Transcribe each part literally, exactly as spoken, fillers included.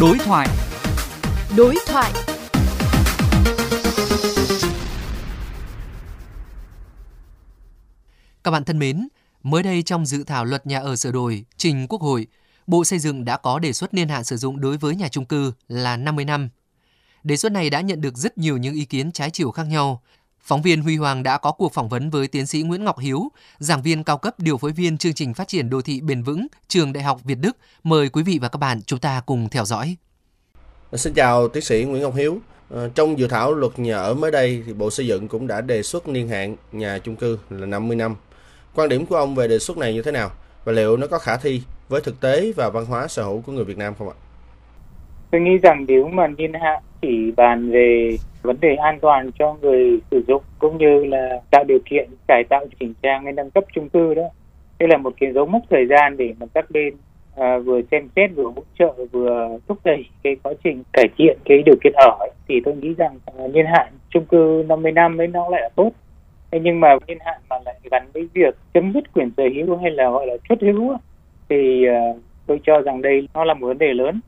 Đối thoại. Đối thoại. Các bạn thân mến, mới đây trong dự thảo luật nhà ở sửa đổi trình Quốc hội, Bộ Xây dựng đã có đề xuất niên hạn sử dụng đối với nhà chung cư là năm mươi năm. Đề xuất này đã nhận được rất nhiều những ý kiến trái chiều khác nhau. Phóng viên Huy Hoàng đã có cuộc phỏng vấn với tiến sĩ Nguyễn Ngọc Hiếu, giảng viên cao cấp điều phối viên chương trình phát triển đô thị bền vững, trường Đại học Việt Đức. Mời quý vị và các bạn chúng ta cùng theo dõi. Xin chào tiến sĩ Nguyễn Ngọc Hiếu. Trong dự thảo luật nhà ở mới đây, thì Bộ Xây dựng cũng đã đề xuất niên hạn nhà chung cư là năm mươi năm. Quan điểm của ông về đề xuất này như thế nào? Và liệu nó có khả thi với thực tế và văn hóa sở hữu của người Việt Nam không ạ? Tôi nghĩ rằng nếu mà niên hạn chỉ bàn về vấn đề an toàn cho người sử dụng cũng như là tạo điều kiện cải tạo chỉnh trang hay nâng cấp chung cư đó, đây là một cái dấu mốc thời gian để mà các bên à, vừa xem xét, vừa hỗ trợ, vừa thúc đẩy cái quá trình cải thiện cái điều kiện ở ấy. Thì tôi nghĩ rằng à, niên hạn chung cư năm mươi năm đấy nó lại là tốt. Thế nhưng mà niên hạn mà lại gắn với việc chấm dứt quyền sở hữu hay là gọi là xuất hữu thì à, tôi cho rằng đây nó là một vấn đề lớn.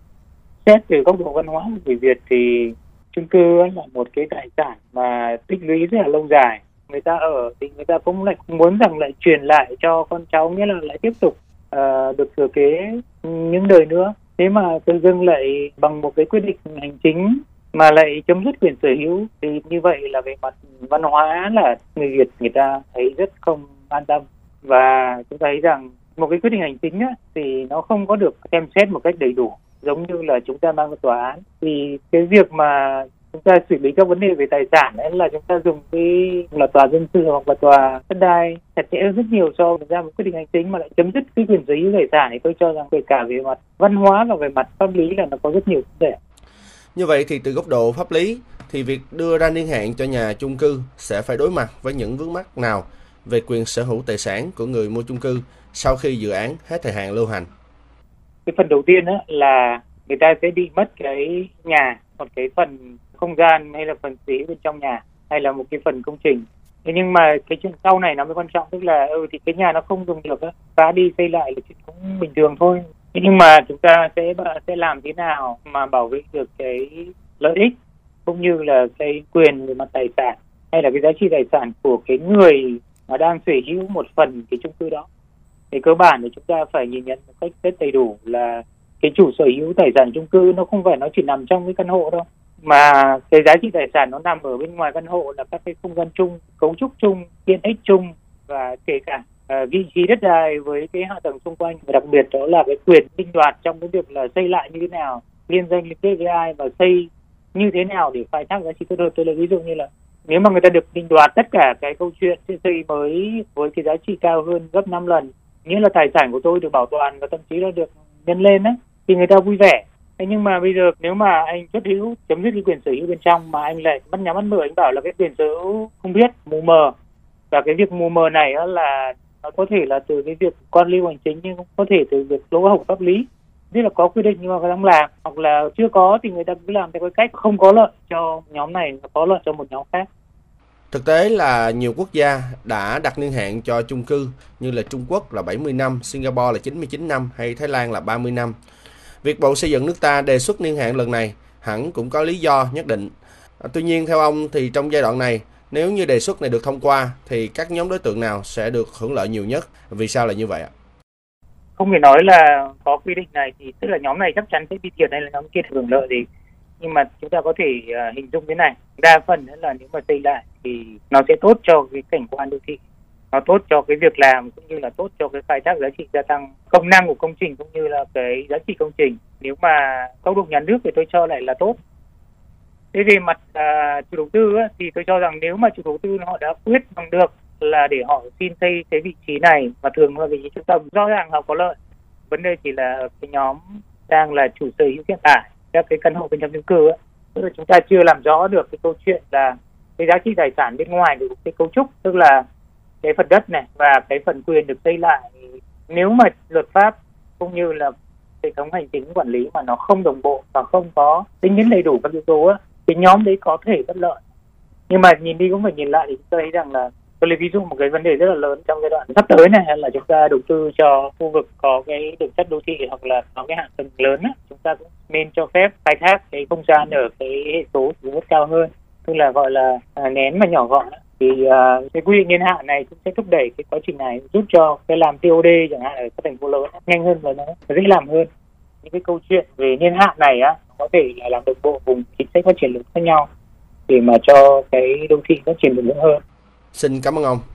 Xét từ góc độ văn hóa của người Việt thì chung cư là một cái tài sản mà tích lũy rất là lâu dài. Người ta ở thì người ta cũng lại muốn rằng lại truyền lại cho con cháu, nghĩa là lại tiếp tục uh, được thừa kế những đời nữa. Thế mà tự dưng lại bằng một cái quyết định hành chính mà lại chấm dứt quyền sở hữu thì như vậy là về mặt văn hóa là người Việt người ta thấy rất không an tâm. Và chúng ta thấy rằng một cái quyết định hành chính á, thì nó không có được xem xét một cách đầy đủ. Giống như là chúng ta mang vào tòa án thì cái việc mà chúng ta xử lý các vấn đề về tài sản ấy là chúng ta dùng cái là tòa dân sự hoặc là tòa đất đai chặt chẽ rất nhiều so với ra một quyết định hành chính mà lại chấm dứt cái quyền sở hữu tài sản. Thì tôi cho rằng kể cả về mặt văn hóa và về mặt pháp lý là nó có rất nhiều vấn đề. Như vậy thì từ góc độ pháp lý thì việc đưa ra niên hạn cho nhà chung cư sẽ phải đối mặt với những vướng mắc nào về quyền sở hữu tài sản của người mua chung cư sau khi dự án hết thời hạn lưu hành? Cái phần đầu tiên á, là người ta sẽ bị mất cái nhà, một cái phần không gian hay là phần sở hữu bên trong nhà hay là một cái phần công trình. Thế nhưng mà cái chuyện sau này nó mới quan trọng, tức là ừ thì cái nhà nó không dùng được, phá đi xây lại là chuyện cũng bình thường thôi. Thế nhưng mà chúng ta sẽ sẽ làm thế nào mà bảo vệ được cái lợi ích cũng như là cái quyền về mặt tài sản hay là cái giá trị tài sản của cái người mà đang sở hữu một phần cái chung cư đó. Thì cơ bản thì chúng ta phải nhìn nhận một cách rất đầy đủ là cái chủ sở hữu tài sản chung cư nó không phải nó chỉ nằm trong cái căn hộ đâu, mà cái giá trị tài sản nó nằm ở bên ngoài căn hộ là các cái không gian chung, cấu trúc chung, tiện ích chung và kể cả uh, vị trí đất đai với cái hạ tầng xung quanh, và đặc biệt đó là cái quyền định đoạt trong cái việc là xây lại như thế nào, liên danh liên kết với ai và xây như thế nào để khai thác giá trị tốt hơn. Tôi lấy ví dụ như là nếu mà người ta được định đoạt tất cả cái câu chuyện xây mới với cái giá trị cao hơn gấp năm lần, nghĩa là tài sản của tôi được bảo toàn và thậm chí là được nhân lên ấy, thì người ta vui vẻ. Thế nhưng mà bây giờ nếu mà anh xuất hữu chấm dứt cái quyền sở hữu bên trong mà anh lại bắt nhắm bắt mở, anh bảo là cái quyền sở hữu không biết, mù mờ, và cái việc mù mờ này là nó có thể là từ cái việc quan liêu hành chính nhưng cũng có thể từ việc lỗ hổng pháp lý, tức là có quy định nhưng mà không làm, hoặc là chưa có thì người ta cứ làm theo cái cách không có lợi cho nhóm này mà có lợi cho một nhóm khác. Thực tế là nhiều quốc gia đã đặt niên hạn cho chung cư như là Trung Quốc là bảy mươi năm, Singapore là chín mươi chín năm hay Thái Lan là ba mươi năm. Việc Bộ Xây dựng nước ta đề xuất niên hạn lần này hẳn cũng có lý do nhất định. Tuy nhiên theo ông thì trong giai đoạn này nếu như đề xuất này được thông qua thì các nhóm đối tượng nào sẽ được hưởng lợi nhiều nhất? Vì sao là như vậy ạ? Không thể nói là có quy định này thì tức là nhóm này chắc chắn sẽ bị thiệt hay là nhóm kia hưởng lợi gì. Nhưng mà chúng ta có thể uh, hình dung thế này, đa phần là nếu mà xây lại thì nó sẽ tốt cho cái cảnh quan đô thị, nó tốt cho cái việc làm cũng như là tốt cho cái khai thác giá trị gia tăng, công năng của công trình cũng như là cái giá trị công trình. Nếu mà góc độ nhà nước thì tôi cho lại là tốt. Thế về mặt uh, chủ đầu tư á, thì tôi cho rằng nếu mà chủ đầu tư họ đã quyết bằng được là để họ xin xây cái vị trí này và thường là vị trí trung tâm, rõ ràng họ có lợi. Vấn đề chỉ là cái nhóm đang là chủ sở hữu hiện tại các cái căn hộ bên trong chung cư ấy, tức là chúng ta chưa làm rõ được cái câu chuyện là cái giá trị tài sản bên ngoài của cái cấu trúc, tức là cái phần đất này và cái phần quyền được xây lại. Nếu mà luật pháp cũng như là hệ thống hành chính quản lý mà nó không đồng bộ và không có tính đến đầy đủ các yếu tố ấy, thì nhóm đấy có thể bất lợi. Nhưng mà nhìn đi cũng phải nhìn lại thì chúng ta thấy rằng là tôi lấy ví dụ một cái vấn đề rất là lớn trong giai đoạn sắp tới này là chúng ta đầu tư cho khu vực có cái đường sắt đô thị hoặc là có cái hạ tầng lớn ấy, chúng ta cũng nên cho phép khai thác cái không gian ở cái hệ số rất cao hơn, tức là gọi là nén mà nhỏ gọn. Thì uh, cái quy định niên hạn này cũng sẽ thúc đẩy cái quá trình này, giúp cho cái làm tê ô đê chẳng hạn ở các thành phố lớn nhanh hơn và nó dễ làm hơn. Những cái câu chuyện về niên hạn này á, có thể là làm đồng bộ vùng chính sách phát triển lớn khác nhau để mà cho cái đô thị phát triển bền vững hơn. Xin cảm ơn ông.